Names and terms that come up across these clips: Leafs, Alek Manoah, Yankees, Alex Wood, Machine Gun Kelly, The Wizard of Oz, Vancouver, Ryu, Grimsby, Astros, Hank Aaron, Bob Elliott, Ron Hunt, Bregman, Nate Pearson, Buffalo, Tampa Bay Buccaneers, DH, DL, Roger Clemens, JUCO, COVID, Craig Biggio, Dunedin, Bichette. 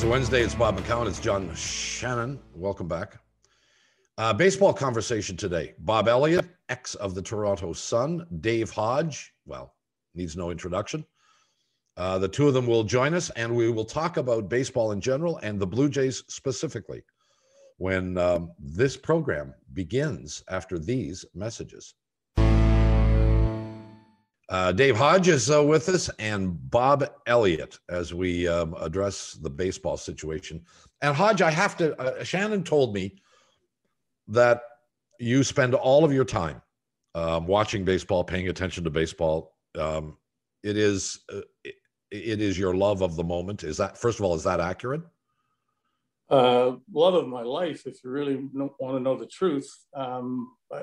It's Wednesday. It's Bob McCown. It's John Shannon. Welcome back. Baseball conversation today. Bob Elliott, ex of the Toronto Sun. Dave Hodge, well, needs no introduction. The two of them will join us, and we will talk about baseball in general and the Blue Jays specifically when this program begins after these messages. Dave Hodge is with us, and Bob Elliott, as we address the baseball situation. And Hodge, I have to, Shannon told me that you spend all of your time watching baseball, paying attention to baseball. It is your love of the moment. Is that, first of all, is that accurate? Love of my life, if you really want to know the truth.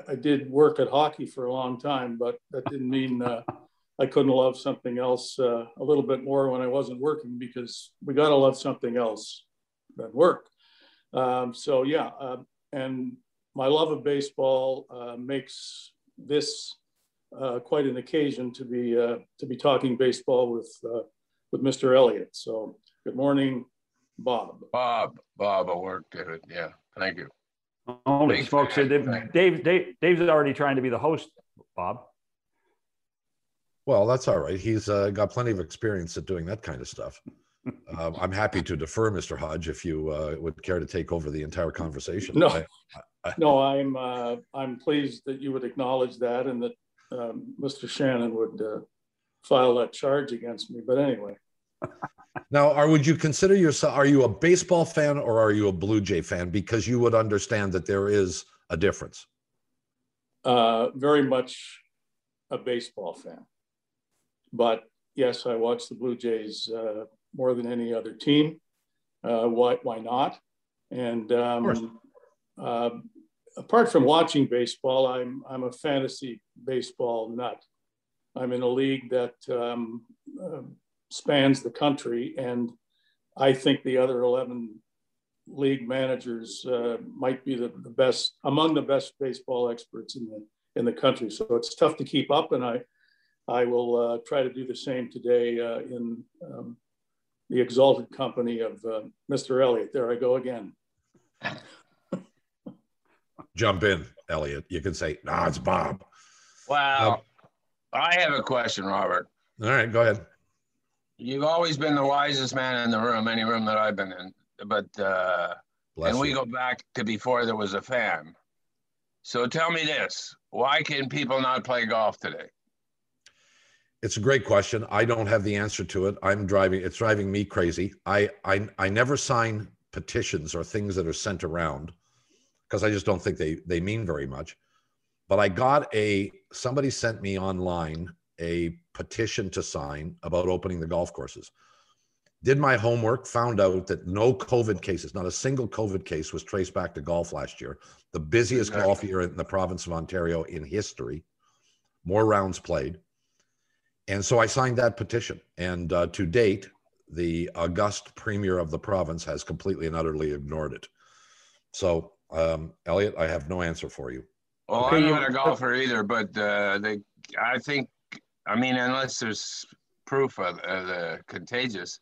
I did work at hockey for a long time, but that didn't mean I couldn't love something else a little bit more when I wasn't working, because we got to love something else than work. So yeah, and my love of baseball makes this quite an occasion to be talking baseball with Mr. Elliott. So good morning, Bob. Bob, I worked at it. Yeah, thank you. Only folks, Dave's already trying to be the host, Bob. Well, that's all right. He's got plenty of experience at doing that kind of stuff. I'm happy to defer, Mr. Hodge, if you would care to take over the entire conversation. No, I'm pleased that you would acknowledge that, and that Mr. Shannon would file that charge against me. But anyway. Now, would you consider yourself, are you a baseball fan or are you a Blue Jay fan? Because you would understand that there is a difference. Very much a baseball fan. But yes, I watch the Blue Jays more than any other team. Why not? And apart from watching baseball, I'm a fantasy baseball nut. I'm in a league that spans the country, and I think the other 11 league managers might be the best, among the best baseball experts in the country. So it's tough to keep up, and I will try to do the same today in the exalted company of Mr. Elliott. There I go again. Jump in, Elliott. You can say, "Nah, it's Bob." Wow. I have a question, Robert. All right, go ahead. You've always been the wisest man in the room, any room that I've been in. But, and we go back to before there was a fan. So tell me this, why can people not play golf today? It's a great question. I don't have the answer to it. It's driving me crazy. I never sign petitions or things that are sent around because I just don't think they mean very much. But I got somebody sent me online a petition to sign about opening the golf courses. Did my homework, found out that no COVID cases, not a single COVID case was traced back to golf last year. The busiest golf year in the province of Ontario in history, more rounds played. And so I signed that petition. And to date, the august premier of the province has completely and utterly ignored it. So Elliott, I have no answer for you. Well, okay, I'm not a golfer either, but I mean, unless there's proof of the contagious,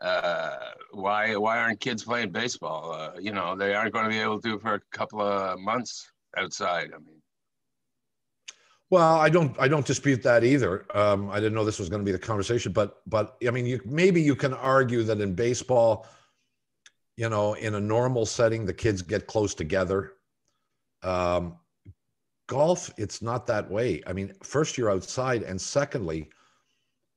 why aren't kids playing baseball? You know, they aren't going to be able to for a couple of months outside. I mean, well, I don't dispute that either. I didn't know this was going to be the conversation, but I mean, maybe you can argue that in baseball, you know, in a normal setting, the kids get close together. Golf, it's not that way. I mean, first, you're outside, and secondly,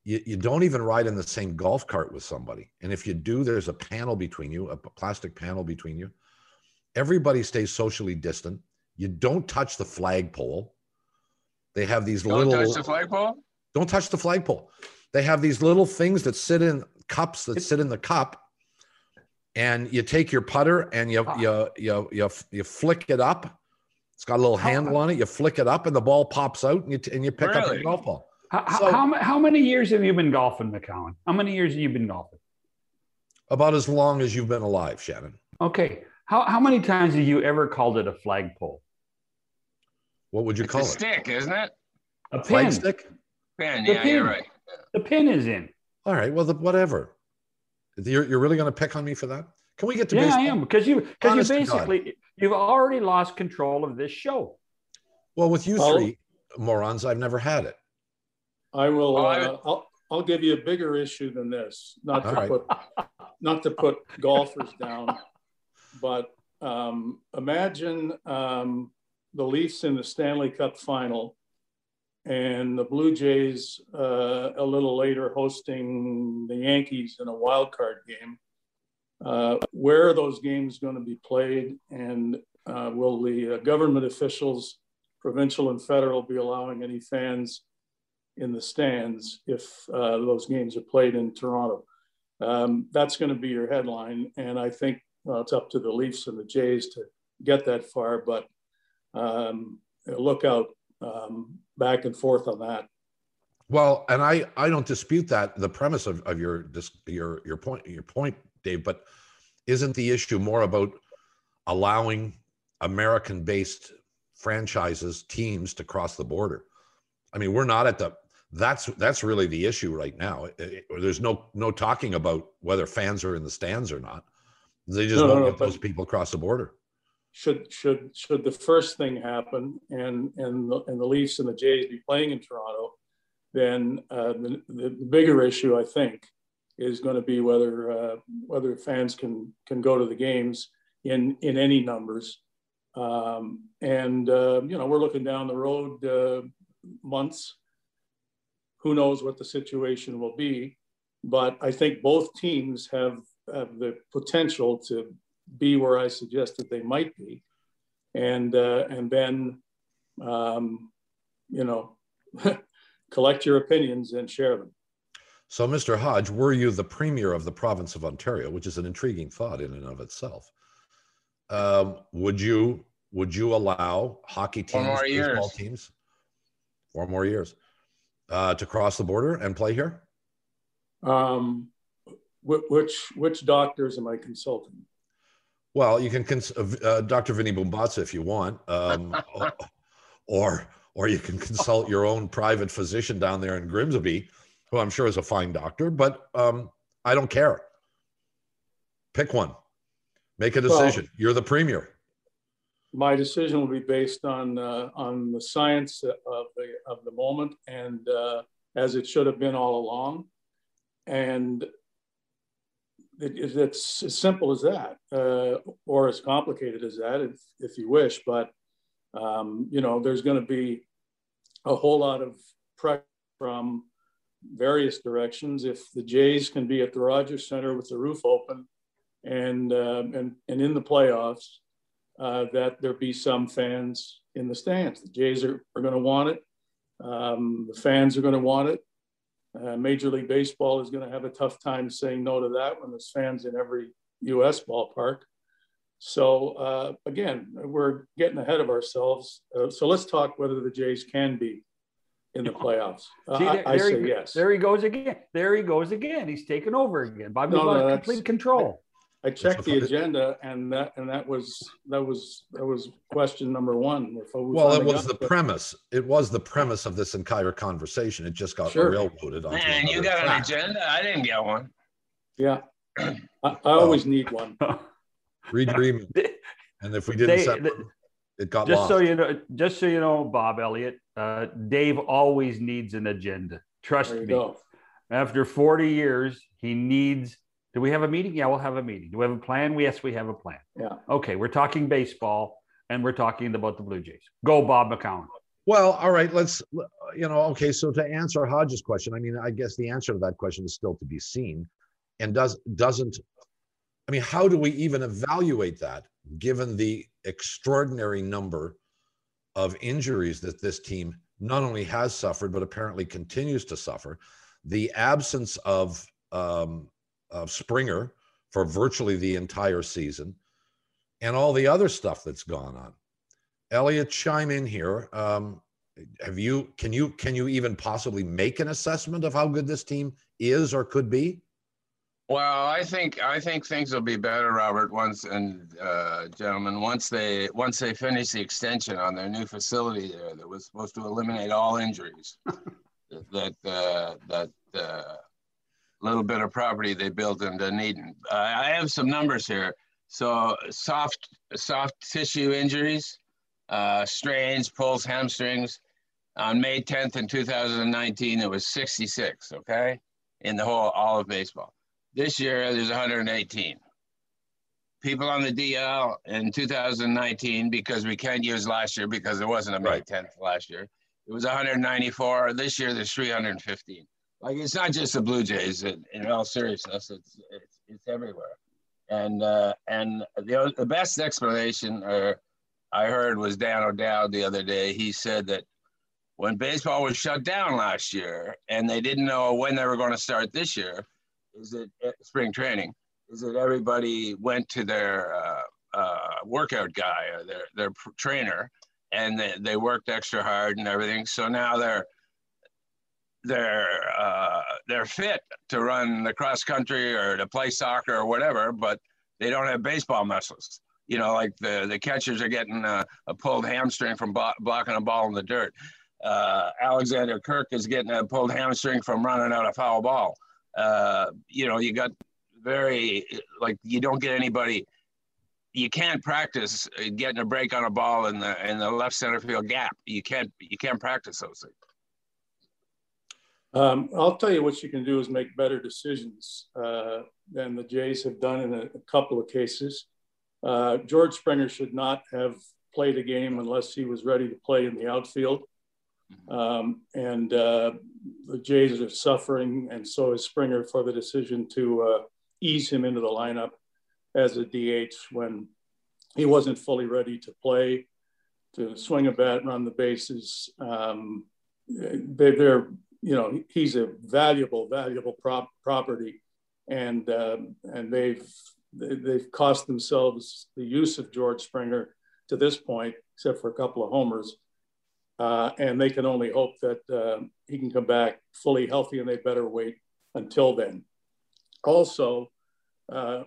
you don't even ride in the same golf cart with somebody. And if you do, there's a panel between you, a plastic panel between you. Everybody stays socially distant. You don't touch the flagpole. They have these little... Don't touch the flagpole? Don't touch the flagpole. They have these little things that sit in cups that sit in the cup, and you take your putter and you flick it up. It's got a little handle on it. You flick it up, and the ball pops out, and you pick up the golf ball. How many years have you been golfing, McCown? How many years have you been golfing? About as long as you've been alive, Shannon. Okay. How many times have you ever called it a flagpole? What would you call it? A stick, isn't it? A pin. Flag stick? Pin, yeah, you're right. The pin is in. All right, well, whatever. You're really going to pick on me for that? Can we get to baseball? Yeah, I am, because you basically, you've already lost control of this show. Well, with you three morons, I've never had it. I will. I'll give you a bigger issue than this. Not to put golfers down, but imagine the Leafs in the Stanley Cup final, and the Blue Jays a little later hosting the Yankees in a wild card game. Where are those games going to be played? And will the government officials, provincial and federal, be allowing any fans in the stands if those games are played in Toronto? That's going to be your headline. And I think it's up to the Leafs and the Jays to get that far, but look out. Back and forth on that. Well, and I don't dispute that, the premise of your point, Dave, but isn't the issue more about allowing American-based franchises, teams to cross the border? I mean, we're not at the, that's really the issue right now. There's no talking about whether fans are in the stands or not. They just won't let those people cross the border. Should the first thing happen and the Leafs and the Jays be playing in Toronto, then the bigger issue, I think, is going to be whether fans can go to the games in any numbers. We're looking down the road months. Who knows what the situation will be? But I think both teams have the potential to be where I suggested they might be, and then collect your opinions and share them. So, Mr. Hodge, were you the premier of the province of Ontario, which is an intriguing thought in and of itself? Would you allow hockey teams, baseball teams, 4 more years to cross the border and play here? Which doctors am I consulting? Well, you can consult Dr. Vinnie Bumbasa if you want, or you can consult your own private physician down there in Grimsby, who I'm sure is a fine doctor, but I don't care. Pick one. Make a decision. Well, you're the premier. My decision will be based on the science of the moment, and as it should have been all along. And it's as simple as that, or as complicated as that, if you wish. But, there's going to be a whole lot of pressure from various directions. If the Jays can be at the Rogers Center with the roof open and in the playoffs, that there be some fans in the stands. The Jays are going to want it. The fans are going to want it. Major League Baseball is going to have a tough time saying no to that when there's fans in every U.S. ballpark. So, again, we're getting ahead of ourselves. So let's talk whether the Jays can be in the playoffs. I say yes. There he goes again. He's taken over again. Bobby got complete control. I checked the agenda, and that was question number one. Well, it was the premise. It was the premise of this entire conversation. It just got railroaded. Man, you got an agenda? I didn't get one. Yeah, I always need one. Redreaming, and if we didn't set one, it got lost. Just so you know, Bob Elliott, Dave always needs an agenda. Trust me. Go. After 40 years, he needs. Do we have a meeting? Yeah, we'll have a meeting. Do we have a plan? Yes, we have a plan. Yeah. Okay, we're talking baseball, and we're talking about the Blue Jays. Go, Bob McCown. Well, all right, so to answer Hodge's question, I mean, I guess the answer to that question is still to be seen. And how do we even evaluate that, given the extraordinary number of injuries that this team not only has suffered, but apparently continues to suffer, the absence of Springer for virtually the entire season, and all the other stuff that's gone on. Elliot, chime in here. Can you even possibly make an assessment of how good this team is or could be? Well, I think things will be better, Robert, once, gentlemen, once they finish the extension on their new facility there that was supposed to eliminate all injuries. that little bit of property they built in Dunedin. I have some numbers here. So soft tissue injuries, strains, pulls, hamstrings. On May 10th in 2019, it was 66, okay, in the whole, all of baseball. This year, there's 118. People on the DL in 2019, because we can't use last year because there wasn't a May 10th last year. It was 194. This year, there's 315. Like, it's not just the Blue Jays. In all seriousness, it's everywhere. And the best explanation I heard was Dan O'Dowd the other day. He said that when baseball was shut down last year and they didn't know when they were going to start this year, is it spring training, is that everybody went to their workout guy or their trainer, and they worked extra hard and everything. So now they're fit to run the cross country or to play soccer or whatever, but they don't have baseball muscles. You know, like the catchers are getting a pulled hamstring from blocking a ball in the dirt. Alejandro Kirk is getting a pulled hamstring from running out a foul ball. You know, you got very, like, you don't get anybody, you can't practice getting a break on a ball in the left center field gap. You can't practice those things. I'll tell you what you can do is make better decisions than the Jays have done in a couple of cases. George Springer should not have played a game unless he was ready to play in the outfield. And the Jays are suffering, and so is Springer, for the decision to ease him into the lineup as a DH when he wasn't fully ready to play, to swing a bat, run the bases. You know, he's a valuable property, and they've cost themselves the use of George Springer to this point, except for a couple of homers. And they can only hope that he can come back fully healthy, and they better wait until then. Also,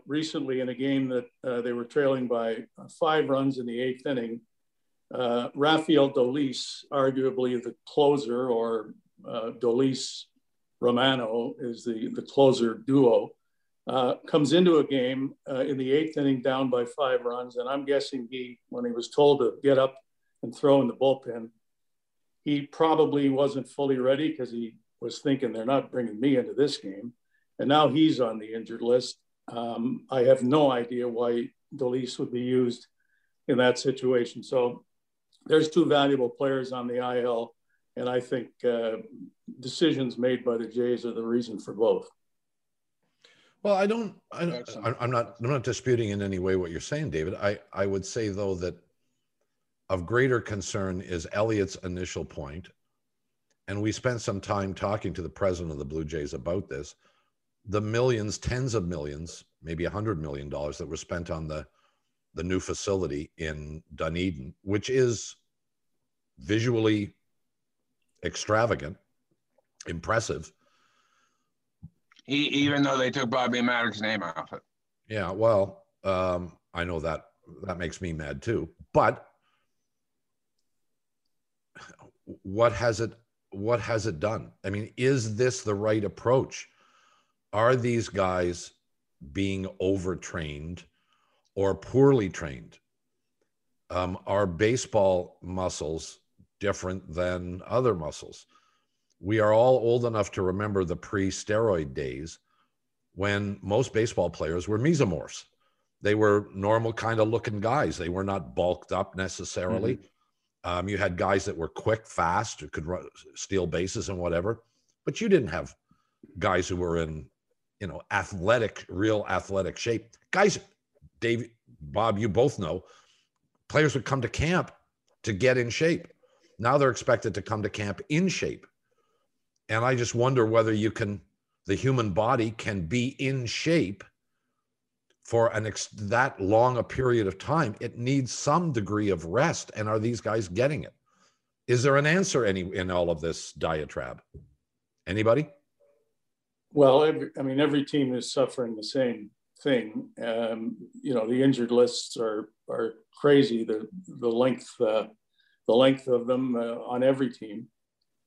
recently in a game that they were trailing by 5 runs in the 8th inning, Rafael Dolis, arguably the closer, or Dolis Romano is the closer duo, comes into a game in the 8th inning down by 5 runs. And I'm guessing he, when he was told to get up and throw in the bullpen, he probably wasn't fully ready because he was thinking, they're not bringing me into this game. And now he's on the injured list. I have no idea why Dolis would be used in that situation. So there's 2 valuable players on the IL. And I think decisions made by the Jays are the reason for both. Well, I'm not disputing in any way what you're saying, David. I would say, though, that of greater concern is Elliott's initial point. And we spent some time talking to the president of the Blue Jays about this. The millions, tens of millions, maybe $100 million that were spent on the new facility in Dunedin, which is visually extravagant, impressive. Even though they took Bobby Maddox's name off it. Yeah, well, I know that makes me mad too. But what has it done? I mean, is this the right approach? Are these guys being overtrained or poorly trained? Are baseball muscles different than other muscles? We are all old enough to remember the pre-steroid days when most baseball players were mesomorphs. They were normal kind of looking guys. They were not bulked up necessarily. Mm-hmm. You had guys that were quick, fast, who could steal bases and whatever, but you didn't have guys who were in, you know, athletic, real athletic shape. Guys, Dave, Bob, you both know, players would come to camp to get in shape. Now they're expected to come to camp in shape. And I just wonder whether the human body can be in shape for that long a period of time. It needs some degree of rest. And are these guys getting it? Is there an answer in all of this diatribe? Anybody? Well, every team is suffering the same thing. You know, the injured lists are crazy. The length of them on every team,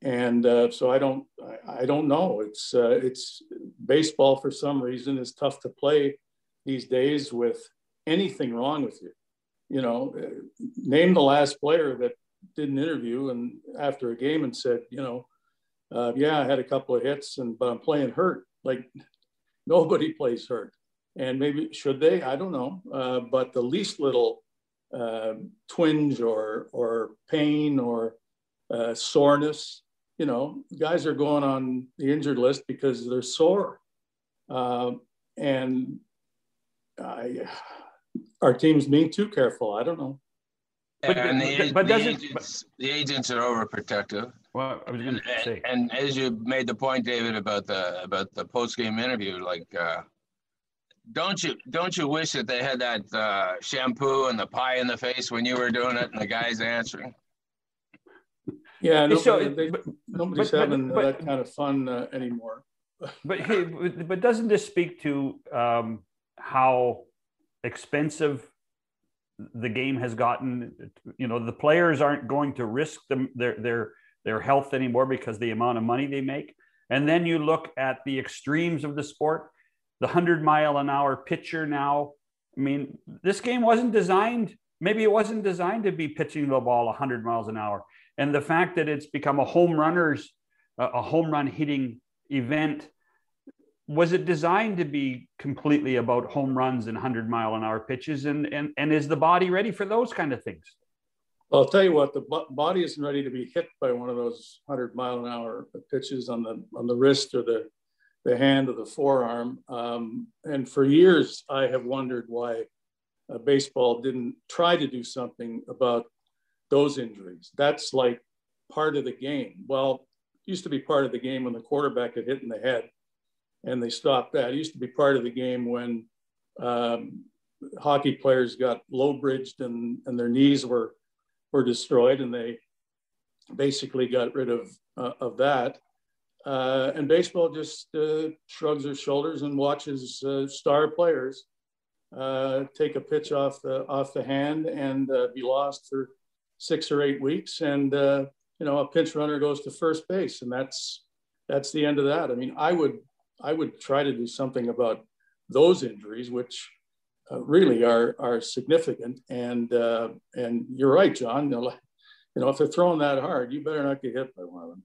And so I don't know. It's baseball for some reason is tough to play these days with anything wrong with you. You know, name the last player that did an interview and after a game and said, you know, yeah, I had a couple of hits, but I'm playing hurt. Like, nobody plays hurt. And maybe should they? I don't know. But the least little twinge or pain or soreness, you know, guys are going on the injured list because they're sore. Our team's being too careful. I don't know. And the agents are overprotective. Well, I was going to say, and as you made the point, David, about the post-game interview, like, don't you wish that they had that shampoo and the pie in the face when you were doing it and the guys answering? Yeah, nobody's having that kind of fun anymore. but doesn't this speak to how expensive the game has gotten? You know, the players aren't going to risk their health anymore because the amount of money they make. And then you look at the extremes of the sport, the 100-mile-an-hour pitcher now. I mean, this game wasn't designed, maybe it wasn't designed to be pitching the ball 100 miles an hour. And the fact that it's become a home run hitting event, was it designed to be completely about home runs and 100-mile-an-hour pitches? And is the body ready for those kind of things? Well, I'll tell you what, the body isn't ready to be hit by one of those 100-mile-an-hour pitches on the wrist or the hand or the forearm. And for years, I have wondered why baseball didn't try to do something about those injuries. That's like part of the game. Well, it used to be part of the game when the quarterback had hit in the head and they stopped that. It used to be part of the game when hockey players got low-bridged and their knees were destroyed, and they basically got rid of that. And baseball just shrugs their shoulders and watches star players take a pitch off the hand and be lost for 6 or 8 weeks. And, you know, a pinch runner goes to first base, and that's the end of that. I mean, I would try to do something about those injuries, which really are significant. And you're right, John. You know, if they're throwing that hard, you better not get hit by one of them.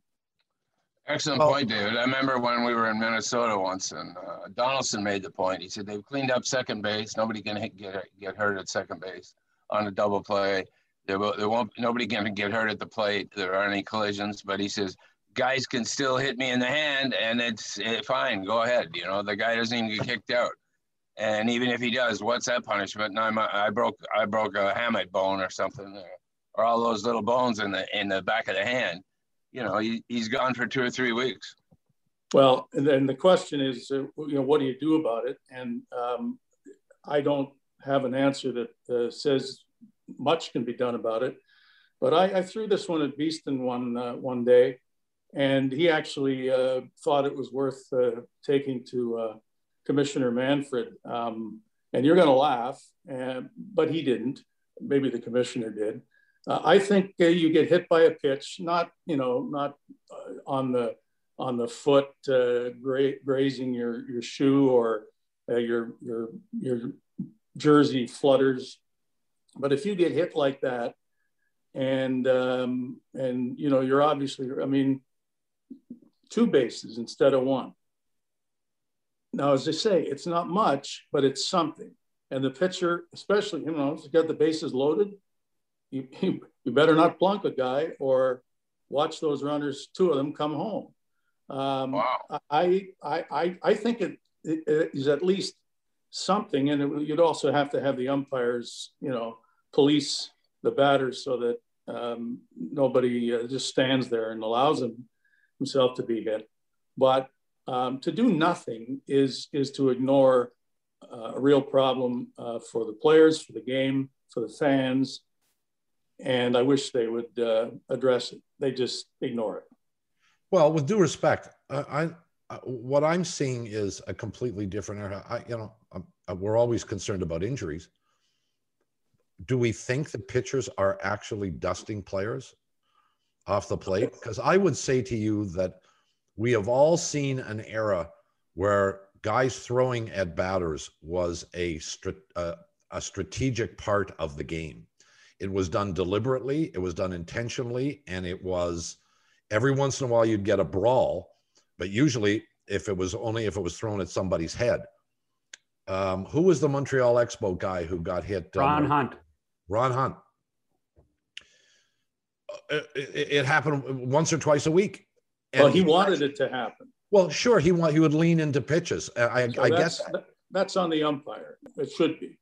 Excellent point, David. I remember when we were in Minnesota once, and Donaldson made the point. He said they've cleaned up second base. Nobody can get hurt at second base on a double play. Nobody can get hurt at the plate. There aren't any collisions. But he says, guys can still hit me in the hand, and it's fine. Go ahead. You know, the guy doesn't even get kicked out. And even if he does, what's that punishment? And I broke a hamate bone or something, or all those little bones in the back of the hand. You know, he's gone for 2 or 3 weeks. Well, and then the question is, you know, what do you do about it? And I don't have an answer that says much can be done about it. But I threw this one at Beeston one day, and he actually thought it was worth taking to Commissioner Manfred. And you're going to laugh, but he didn't. Maybe the commissioner did. I think you get hit by a pitch, not on the foot, grazing your shoe or your jersey flutters, but if you get hit like that, and you know, you're obviously, I mean, 2 bases instead of 1. Now, as I say, it's not much, but it's something. And the pitcher, especially, you know, he's got the bases loaded. You better not plunk a guy or watch those runners, 2 of them, come home. Wow. I think it is at least something, and you'd also have to have the umpires, you know, police the batters so that nobody just stands there and allows himself to be hit. But to do nothing is to ignore a real problem for the players, for the game, for the fans. And I wish they would address it. They just ignore it. Well, with due respect, what I'm seeing is a completely different era. We're always concerned about injuries. Do we think the pitchers are actually dusting players? off the plate? Because I would say to you that we have all seen an era where guys throwing at batters was a strategic part of the game. It was done deliberately, it was done intentionally, and it was every once in a while you'd get a brawl, but usually if it was thrown at somebody's head. Who was the Montreal Expo guy who got hit? Ron Hunt. It happened once or twice a week. And well, he wanted it to happen. Well, sure, he would lean into pitches. I guess that's on the umpire. It should be.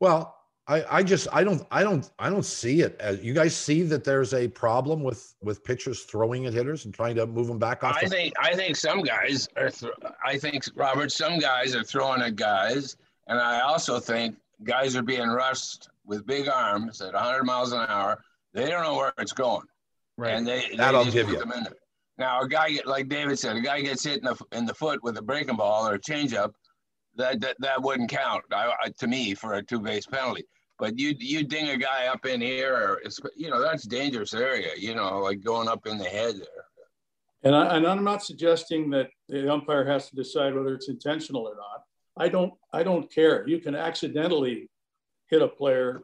Well, I don't see it as you guys see that there's a problem with pitchers throwing at hitters and trying to move them back off. I think some guys are. I think, Robert, some guys are throwing at guys, and I also think guys are being rushed with big arms at 100 miles an hour. They don't know where it's going, right? And they just put them in there. Now, a guy, like David said, a guy gets hit in the foot with a breaking ball or a changeup, that wouldn't count to me for a two-base penalty. But you ding a guy up in here, or that's a dangerous area, like going up in the head there. And I'm not suggesting that the umpire has to decide whether it's intentional or not. I don't care. You can accidentally hit a player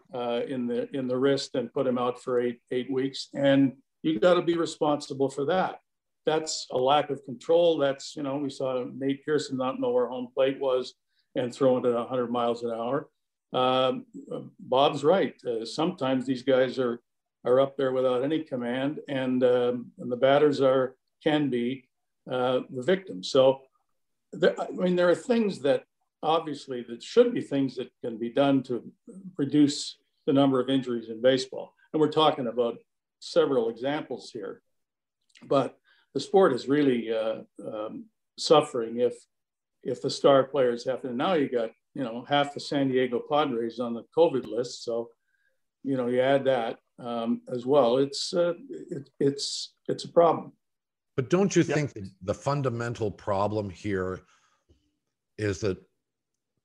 in the wrist and put him out for eight weeks, and you got to be responsible for that. That's a lack of control. That's, we saw Nate Pearson not know where home plate was and throwing it 100 miles an hour. Bob's right. Sometimes these guys are up there without any command, and the batters can be the victims. So, there are things that obviously that should be things that can be done to reduce the number of injuries in baseball. And we're talking about several examples here, but the sport is really suffering if the star players have to. Now you got half the San Diego Padres on the COVID list, so you add that as well. It's a problem. But don't you think that the fundamental problem here is that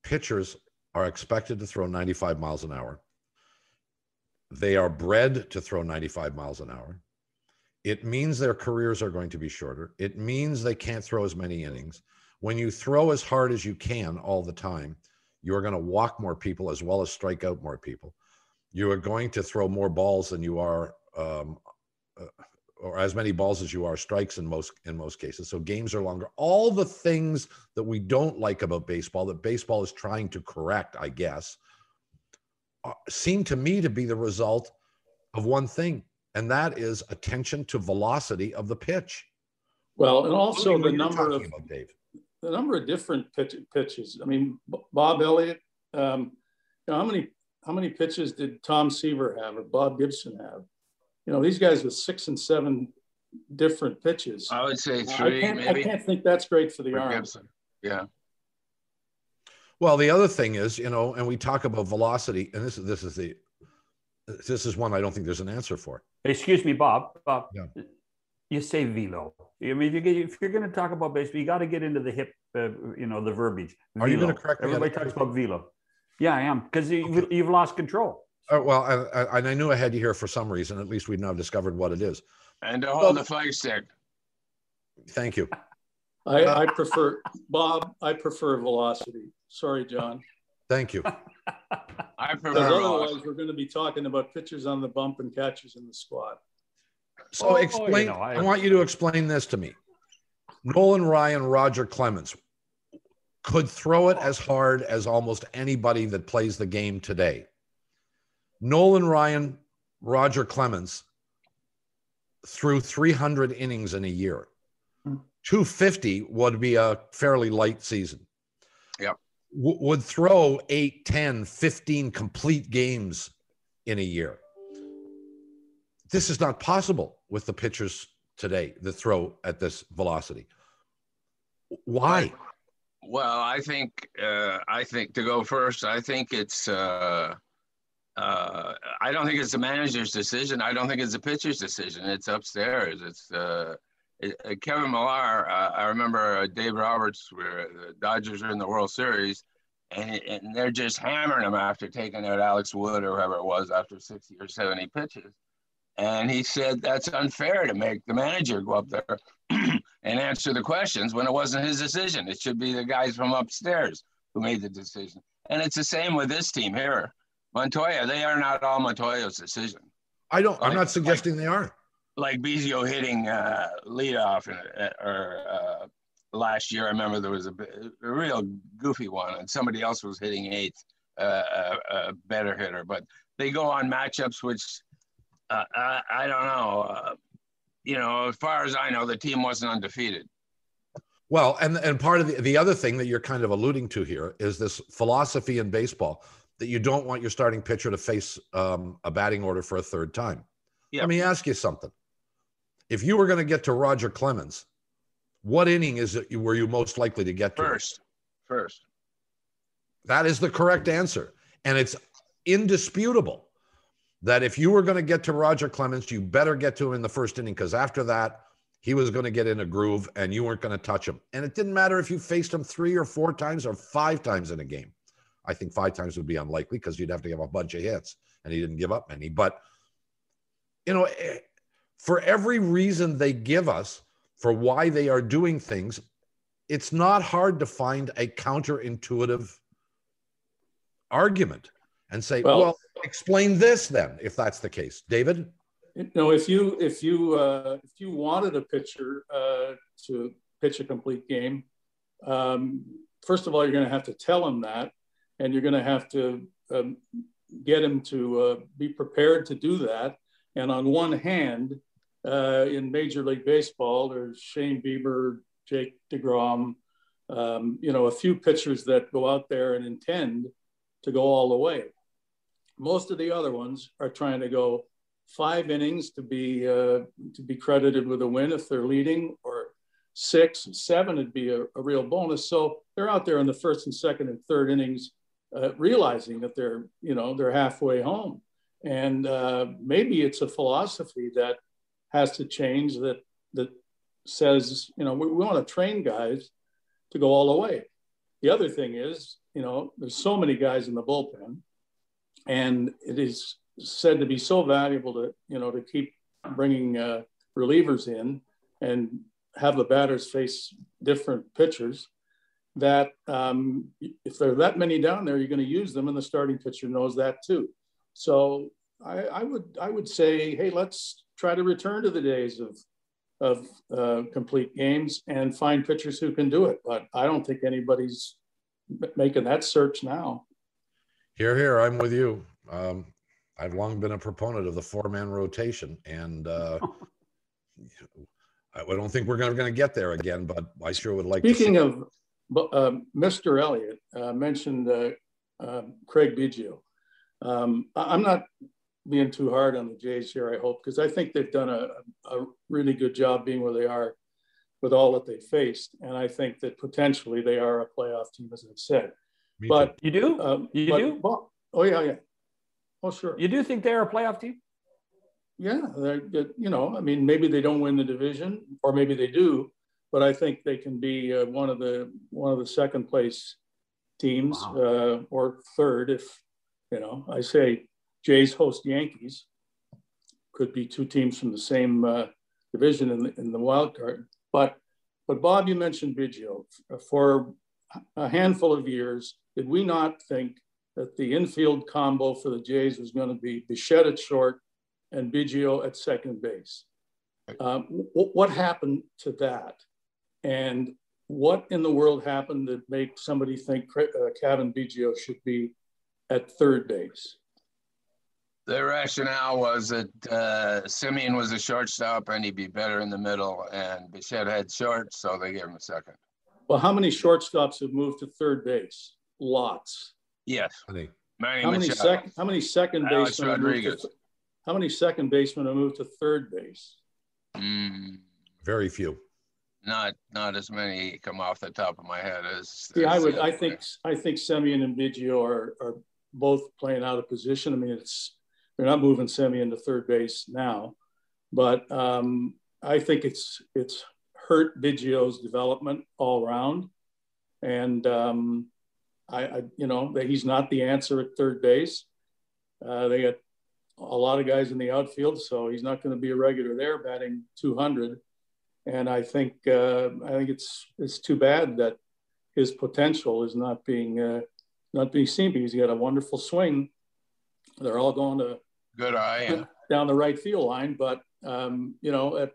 pitchers are expected to throw 95 miles an hour? They are bred to throw 95 miles an hour. It means their careers are going to be shorter. It means they can't throw as many innings. When you throw as hard as you can all the time, you're going to walk more people as well as strike out more people. You are going to throw more balls than you are, or as many balls as you are strikes in most cases. So games are longer. All the things that we don't like about baseball, that baseball is trying to correct, I guess, seem to me to be the result of one thing. And that is attention to velocity of the pitch. Well, and also the number of different pitches. I mean, Bob Elliott. How many pitches did Tom Seaver have or Bob Gibson have? These guys with 6 and 7 different pitches. I would say 3. I can't think that's great for the arm. Gibson. Yeah. Well, the other thing is, and we talk about velocity, and this is one I don't think there's an answer for. Excuse me, Bob. Yeah. You say velo. I mean, if you're going to talk about baseball, you got to get into the hip, the verbiage. Velo. Are you going to correct me? Everybody talks about velo. Yeah, I am, because you've lost control. Well, I knew I had you here for some reason. At least we'd now discovered what it is. And to hold the flag stick. Thank you. I prefer, Bob, I prefer velocity. Sorry, John. Thank you. Otherwise, we're going to be talking about pitchers on the bump and catchers in the squad. So explain. I want you to explain this to me. Nolan Ryan, Roger Clemens could throw it as hard as almost anybody that plays the game today. Nolan Ryan, Roger Clemens threw 300 innings in a year. 250 would be a fairly light season. Yep. Would throw 8, 10, 15 complete games in a year. This is not possible with the pitchers today that throw at this velocity. Why? Well, I think to go first, I think it's I don't think it's the manager's decision. I don't think it's the pitcher's decision. It's upstairs. It's Kevin Millar. I remember Dave Roberts, where the Dodgers are in the World Series, and they're just hammering him after taking out Alex Wood or whoever it was after 60 or 70 pitches. And he said, that's unfair to make the manager go up there and answer the questions when it wasn't his decision. It should be the guys from upstairs who made the decision. And it's the same with this team here. Montoya, they are not all Montoya's decision. I'm not suggesting they aren't. Like Biggio hitting leadoff last year, I remember there was a real goofy one, and somebody else was hitting eighth, a better hitter. But they go on matchups, which I don't know. As far as I know, the team wasn't undefeated. Well, and part of the other thing that you're kind of alluding to here is this philosophy in baseball that you don't want your starting pitcher to face a batting order for a third time. Yep. Let me ask you something. If you were going to get to Roger Clemens, what inning is it were you most likely to get to? First. That is the correct answer. And it's indisputable that if you were going to get to Roger Clemens, you better get to him in the first inning, because after that, he was going to get in a groove and you weren't going to touch him. And it didn't matter if you faced him 3 or 4 times or 5 times in a game. I think 5 times would be unlikely because you'd have to give a bunch of hits, and he didn't give up many. But, for every reason they give us for why they are doing things, it's not hard to find a counterintuitive argument and say, well, explain this then, if that's the case. David? No, if you wanted a pitcher to pitch a complete game, first of all, you're going to have to tell him that, and you're going to have to get him to be prepared to do that. And on one hand, in Major League Baseball, there's Shane Bieber, Jake DeGrom, a few pitchers that go out there and intend to go all the way. Most of the other ones are trying to go 5 innings to be credited with a win if they're leading, or 6 and 7 would be a real bonus. So they're out there in the first and second and third innings, realizing that they're halfway home. And maybe it's a philosophy that has to change that says, we want to train guys to go all the way. The other thing is, there's so many guys in the bullpen, and it is said to be so valuable to keep bringing relievers in and have the batters face different pitchers, that if there are that many down there, you're going to use them, and the starting pitcher knows that too. So I would say, hey, let's try to return to the days of complete games and find pitchers who can do it. But I don't think anybody's making that search now. Hear, hear. I'm with you. I've long been a proponent of the 4-man rotation, and I don't think we're going to get there again, but I sure would like to. Speaking of Mr. Elliott, mentioned Craig Biggio. I'm not being too hard on the Jays here, I hope, because I think they've done a really good job being where they are with all that they faced. And I think that potentially they are a playoff team, as I've said. But you do? Oh, yeah. Oh, sure. You do think they're a playoff team? Yeah, maybe they don't win the division, or maybe they do, but I think they can be one of the second place teams. Wow. Or third, if I say Jays host Yankees, could be 2 teams from the same division in the wild card. But Bob, you mentioned Biggio. For a handful of years, did we not think that the infield combo for the Jays was going to be Bichette at short and Biggio at second base? What happened to that? And what in the world happened that made somebody think Kevin Biggio should be at third base? The rationale was that Semien was a shortstop and he'd be better in the middle, and Bichette had short, so they gave him a second. Well, how many shortstops have moved to third base? Lots. Yes. How many second basemen have moved to third base? Very few. Not as many come off the top of my head as. Yeah, I think Semien and Biggio are both playing out of position. I mean, they're not moving Semien to third base now, but I think it's hurt Biggio's development all around, and that he's not the answer at third base. They got a lot of guys in the outfield, so he's not going to be a regular there, batting 200. And I think it's too bad that his potential is not being seen, because he had a wonderful swing. They're all going to good eye down the right field line, but at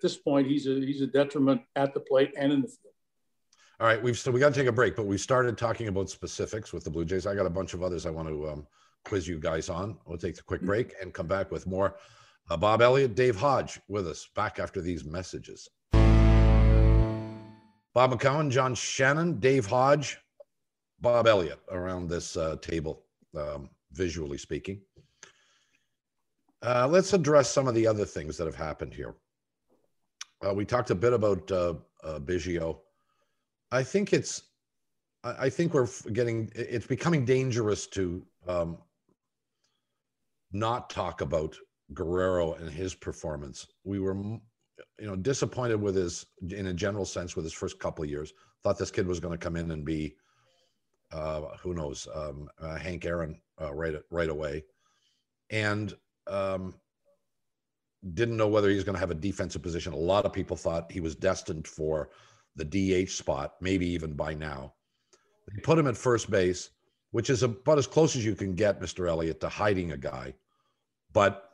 this point, he's a detriment at the plate and in the field. All right, we got to take a break, but we started talking about specifics with the Blue Jays. I got a bunch of others I want to quiz you guys on. We'll take a quick break and come back with more. Bob Elliott, Dave Hodge with us, back after these messages. Bob McCown, John Shannon, Dave Hodge, Bob Elliott around this table, visually speaking. Let's address some of the other things that have happened here. We talked a bit about Biggio. I think it's becoming dangerous to not talk about Guerrero and his performance. We were, disappointed with in a general sense, with his first couple of years. Thought this kid was going to come in and be, who knows, Hank Aaron right away, and didn't know whether he was going to have a defensive position. A lot of people thought he was destined for the DH spot, maybe even by now. They put him at first base, which is about as close as you can get, Mr. Elliott, to hiding a guy. But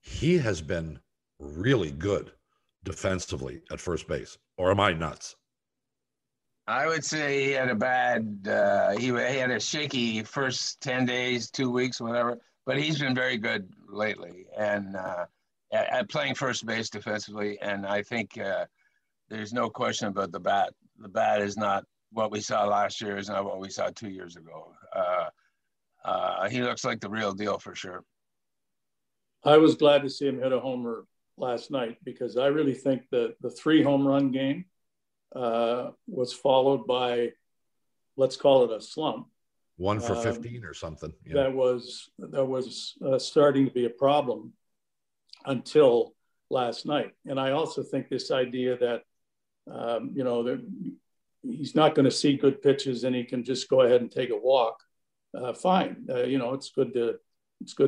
he has been really good defensively at first base. Or am I nuts? I would say he had a bad, he had a shaky first 10 days, 2 weeks, whatever. But he's been very good lately and at playing first base defensively. And I think there's no question about the bat. The bat is not what we saw last year, is not what we saw 2 years ago. He looks like the real deal for sure. I was glad to see him hit a homer last night, because I really think that the 3-home run game was followed by, let's call it a slump. 1 for 15 or something. Yeah. That was starting to be a problem until last night. And I also think this idea that, he's not going to see good pitches and he can just go ahead and take a walk. Fine. It's good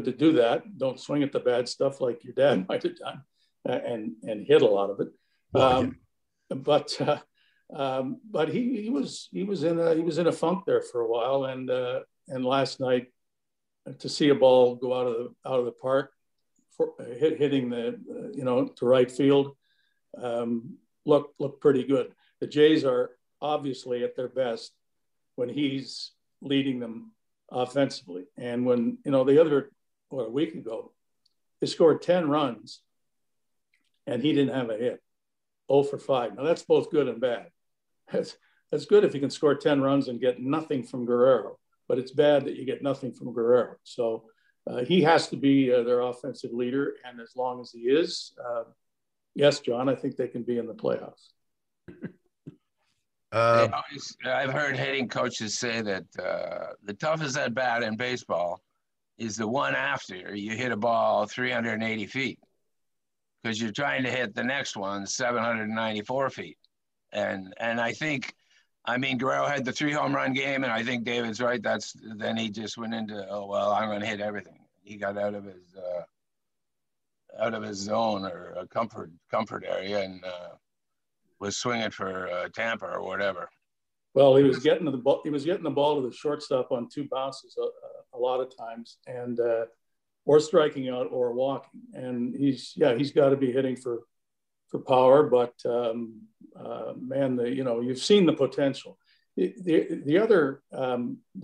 to do that. Don't swing at the bad stuff like your dad might have done and hit a lot of it. But he was in a funk there for a while. And last night, to see a ball go out of the park, hitting the to right field, looked pretty good. The Jays are obviously at their best when he's leading them offensively, and when a week ago they scored 10 runs and he didn't have a hit, 0 for 5. Now that's both good and bad. That's good if you can score 10 runs and get nothing from Guerrero, but it's bad that you get nothing from Guerrero. So he has to be their offensive leader, and as long as he is, yes, John, I think they can be in the playoffs. I've heard hitting coaches say that the toughest at bat in baseball is the one after you hit a ball 380 feet, because you're trying to hit the next one 794 feet. And I think, Guerrero had the 3-home run game, and I think David's right. Then he just went into, I'm going to hit everything. He got out of his zone or a comfort area and was swinging for Tampa or whatever. Well, he was getting the ball. He was getting the ball to the shortstop on 2 bounces a lot of times, and or striking out or walking. And he's got to be hitting for power, but you've seen the potential. The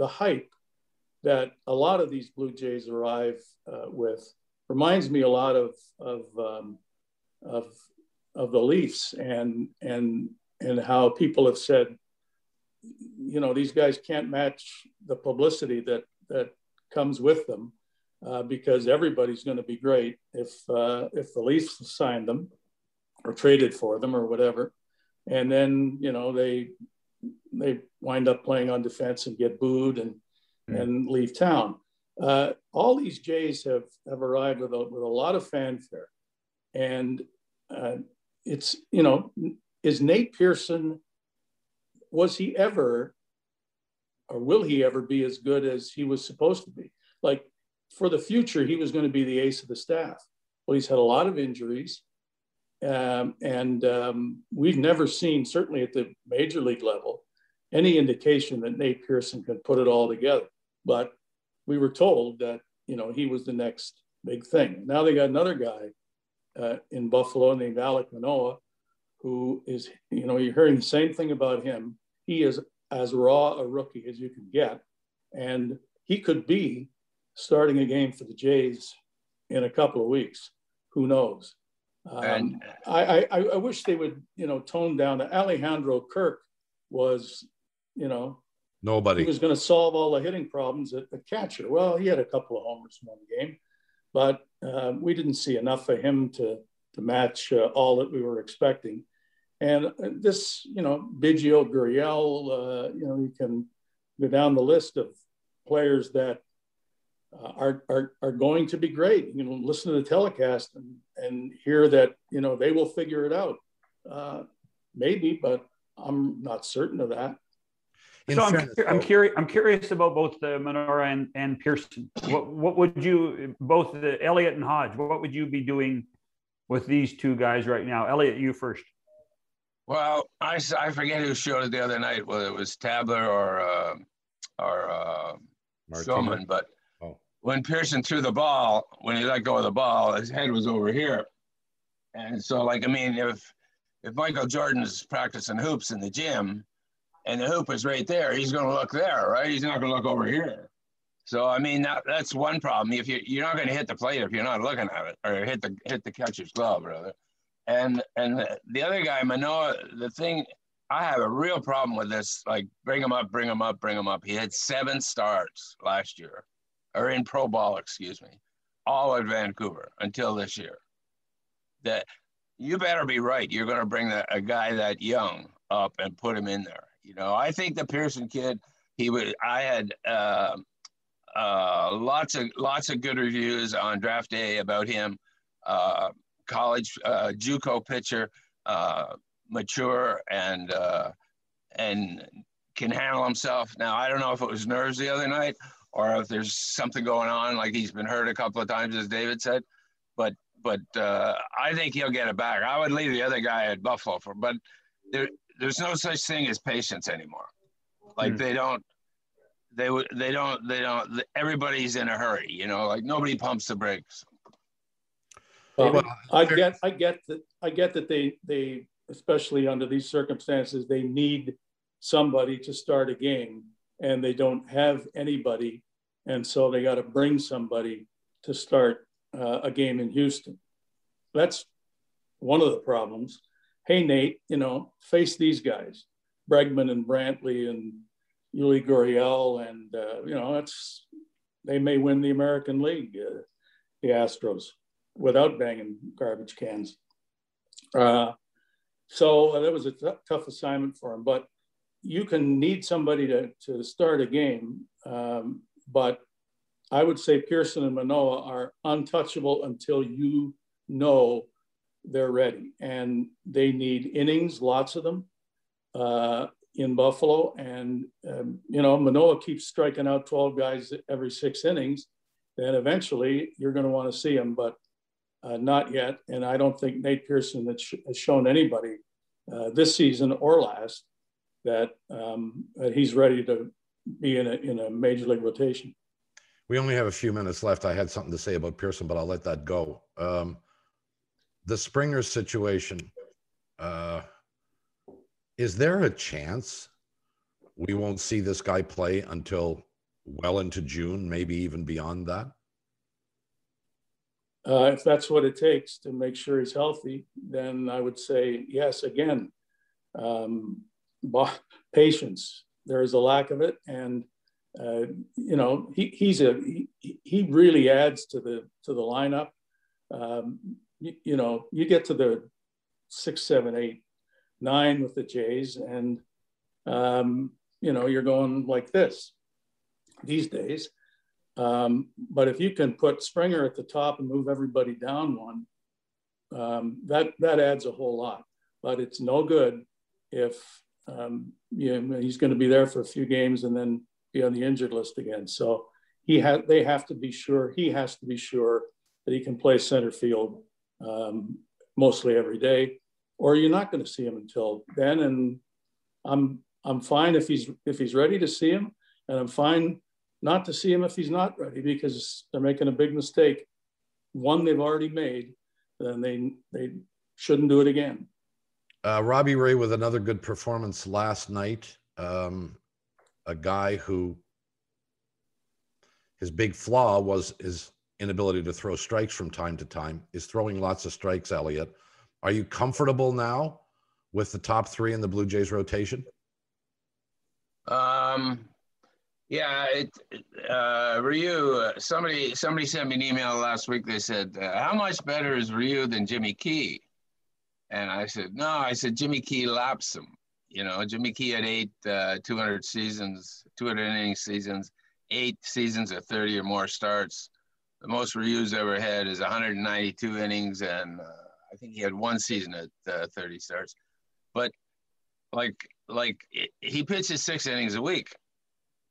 hype that a lot of these Blue Jays arrive with reminds me a lot of the Leafs and how people have said, these guys can't match the publicity that comes with them because everybody's going to be great if the Leafs sign them or traded for them or whatever. And then, they wind up playing on defense and get booed and leave town. All these Jays have arrived with a lot of fanfare. And is Nate Pearson, will he ever be as good as he was supposed to be? Like, for the future, he was going to be the ace of the staff. Well, he's had a lot of injuries. We've never seen, certainly at the major league level, any indication that Nate Pearson could put it all together. But we were told that, you know, he was the next big thing. Now they got another guy in Buffalo named Alek Manoah, who is, you know, you're hearing the same thing about him. He is as raw a rookie as you can get. And he could be starting a game for the Jays in a couple of weeks. Who knows? I wish they would, you know, tone down. Alejandro Kirk was, you know, nobody. He was going to solve all the hitting problems at the catcher. Well, he had a couple of homers in one game, but we didn't see enough of him to match all that we were expecting. And this, you know, Biggio, Gurriel, you know, you can go down the list of players that are going to be great. You know, listen to the telecast and hear that, you know, they will figure it out. Maybe, but I'm not certain of that. So I'm curious about both Manoah and Pearson. What would you, both the Elliott and Hodge, what would you be doing with these two guys right now? Elliott, you first. Well, I forget who showed it the other night, whether it was Tabler or Showman, but when Pearson threw the ball, when he let go of the ball, his head was over here. And so, like, I mean, if Michael Jordan's practicing hoops in the gym, and the hoop is right there, he's going to look there, right? He's not going to look over here. So, I mean, that's one problem. If you're not going to hit the plate if you're not looking at it, or hit the catcher's glove, rather. And the other guy, Manoah, the thing, I have a real problem with this. Like, bring him up. He had 7 starts last year, or in pro ball, excuse me, all at Vancouver until this year. That you better be right. You're going to bring a guy that young up and put him in there. You know, I think the Pearson kid, I had lots of good reviews on draft day about him. College JUCO pitcher, mature and can handle himself. Now, I don't know if it was nerves the other night or if there's something going on, like he's been hurt a couple of times, as David said. But I think he'll get it back. I would leave the other guy at Buffalo but there's no such thing as patience anymore. Like they don't, everybody's in a hurry, you know, like nobody pumps the brakes. Well, I get that they, especially under these circumstances, they need somebody to start a game and they don't have anybody. And so they got to bring somebody to start a game in Houston. That's one of the problems. Hey, Nate, you know, face these guys, Bregman and Brantley and Yuli Gurriel. And, you know, they may win the American League, the Astros, without banging garbage cans. So that was a tough assignment for him. But you can need somebody to start a game. But I would say Pearson and Manoah are untouchable until you know they're ready, and they need innings, lots of them, in Buffalo. And, you know, Manoah keeps striking out 12 guys every 6 innings. Then eventually you're going to want to see him, but not yet. And I don't think Nate Pearson has shown anybody this season or last that he's ready to be in a major league rotation. We only have a few minutes left. I had something to say about Pearson, but I'll let that go. The Springer situation, is there a chance we won't see this guy play until well into June, maybe even beyond that? If that's what it takes to make sure he's healthy, then I would say yes. Again, patience. There is a lack of it. And, you know, he really adds to the lineup. You know, you get to the 6, 7, 8, 9 with the Jays, and, you know, you're going like this these days. But if you can put Springer at the top and move everybody down one, that adds a whole lot. But it's no good if he's going to be there for a few games and then be on the injured list again. So they have to be sure, he has to be sure that he can play center field mostly every day, or you're not going to see him until then. And I'm fine if he's ready to see him, and I'm fine not to see him if he's not ready, because they're making a big mistake. One they've already made, then they shouldn't do it again. Robbie Ray with another good performance last night. A guy who his big flaw was his inability to throw strikes from time to time, is throwing lots of strikes, Elliott. Are you comfortable now with the top three in the Blue Jays rotation? Yeah, Ryu, somebody sent me an email last week. They said, how much better is Ryu than Jimmy Key? And I said, no, I said, Jimmy Key laps him. You know, Jimmy Key had 200 inning seasons, 8 seasons of 30 or more starts. The most Ryu's ever had is 192 innings, and I think he had 1 season at 30 starts. But he pitches 6 innings a week.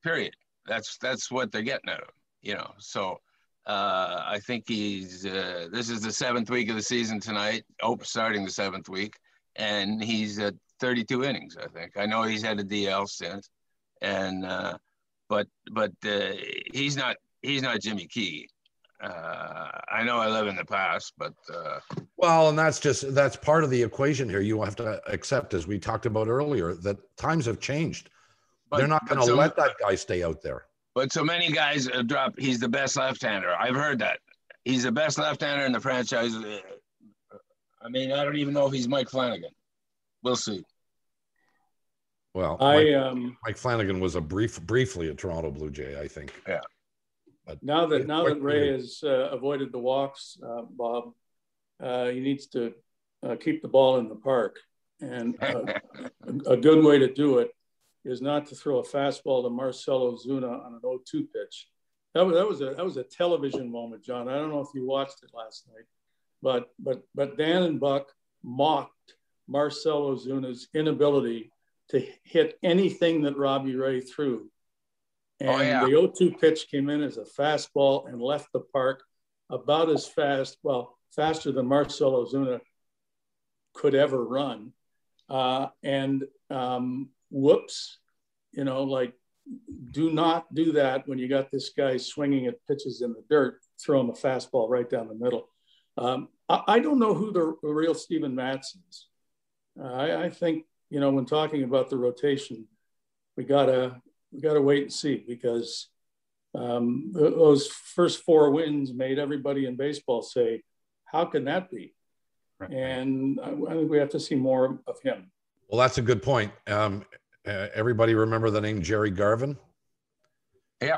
Period. That's what they're getting at him, you know. So I think he's this is the 7th week of the season tonight. Starting the 7th week, and he's at 32 innings. I think. I know he's had a DL since, and but he's not Jimmy Key. I know I live in the past, but well, and that's part of the equation here. You have to accept, as we talked about earlier, that times have changed. But they're not going to let that guy stay out there. But so many guys drop, he's the best left-hander. I've heard that. He's the best left-hander in the franchise. I mean, I don't even know if he's Mike Flanagan. We'll see. Well, Mike Flanagan was briefly a Toronto Blue Jay, I think. Yeah. But now that Ray has avoided the walks, Bob, he needs to keep the ball in the park. And a good way to do it is not to throw a fastball to Marcell Ozuna on an 0-2 pitch. That was a television moment, John. I don't know if you watched it last night, but Dan and Buck mocked Marcell Ozuna's inability to hit anything that Robbie Ray threw. And the 0-2 pitch came in as a fastball and left the park about as fast, well, faster than Marcell Ozuna could ever run. Whoops, you know, like, do not do that when you got this guy swinging at pitches in the dirt, throwing a fastball right down the middle. I don't know who the real Steven Matz is. I think, you know, when talking about the rotation, we gotta wait and see, because those first 4 wins made everybody in baseball say, how can that be? Right. And I think we have to see more of him. Well, that's a good point. Everybody remember the name Jerry Garvin? Yeah.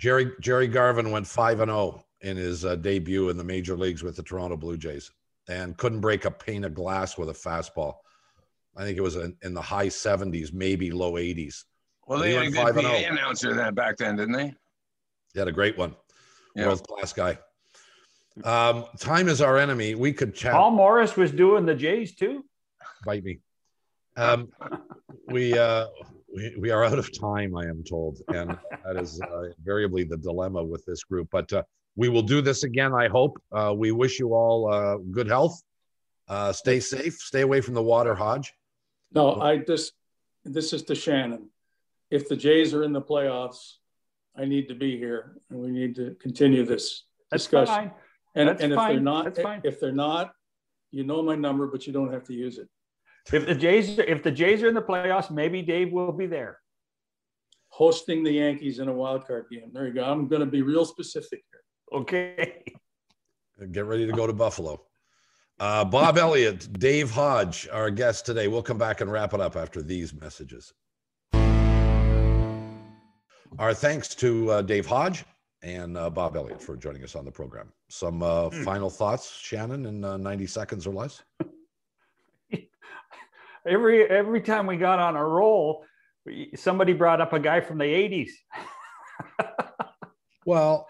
Jerry Garvin went 5-0 in his debut in the major leagues with the Toronto Blue Jays, and couldn't break a pane of glass with a fastball. I think it was in the high 70s, maybe low 80s. Well, they had a good PA announcer that back then, didn't they? They had a great one. Yeah. World-class guy. Time is our enemy. We could chat. Paul Morris was doing the Jays too. Bite me. We are out of time, I am told, and that is invariably the dilemma with this group. But we will do this again, I hope. We wish you all good health. Stay safe. Stay away from the water, Hodge. No, this is to Shannon. If the Jays are in the playoffs, I need to be here, and we need to continue this discussion. That's fine. And if they're not, that's fine. If they're not, you know my number, but you don't have to use it. If the Jays are in the playoffs, maybe Dave will be there, hosting the Yankees in a wild card game. There you go. I'm going to be real specific here. Okay. Get ready to go to Buffalo. Bob Elliott, Dave Hodge, our guest today. We'll come back and wrap it up after these messages. Our thanks to Dave Hodge and Bob Elliott for joining us on the program. Some final thoughts, Shannon, in 90 seconds or less? Every time we got on a roll, somebody brought up a guy from the 80s. Well,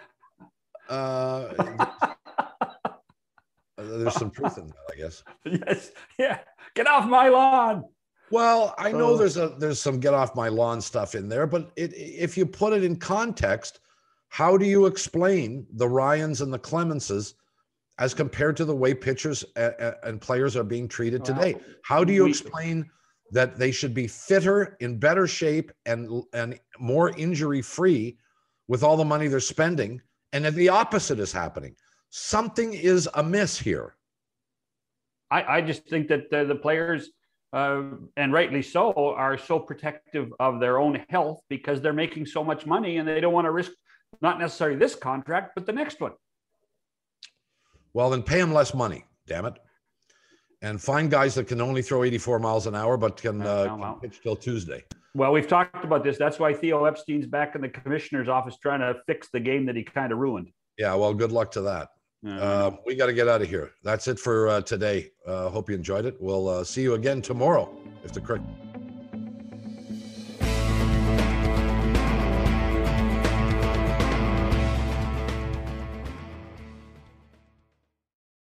there's some truth in that, I guess. Yes. Yeah. Get off my lawn. Well, I know there's some get off my lawn stuff in there, but if you put it in context, how do you explain the Ryans and the Clemenses as compared to the way pitchers and players are being treated today? How do you explain that they should be fitter, in better shape, and more injury-free with all the money they're spending, and that the opposite is happening? Something is amiss here. I just think that the players, and rightly so, are so protective of their own health because they're making so much money and they don't want to risk not necessarily this contract, but the next one. Well, then pay them less money, damn it. And find guys that can only throw 84 miles an hour, but can pitch till Tuesday. Well, we've talked about this. That's why Theo Epstein's back in the commissioner's office trying to fix the game that he kind of ruined. Yeah, well, good luck to that. We got to get out of here. That's it for today. Hope you enjoyed it. We'll see you again tomorrow if the correct.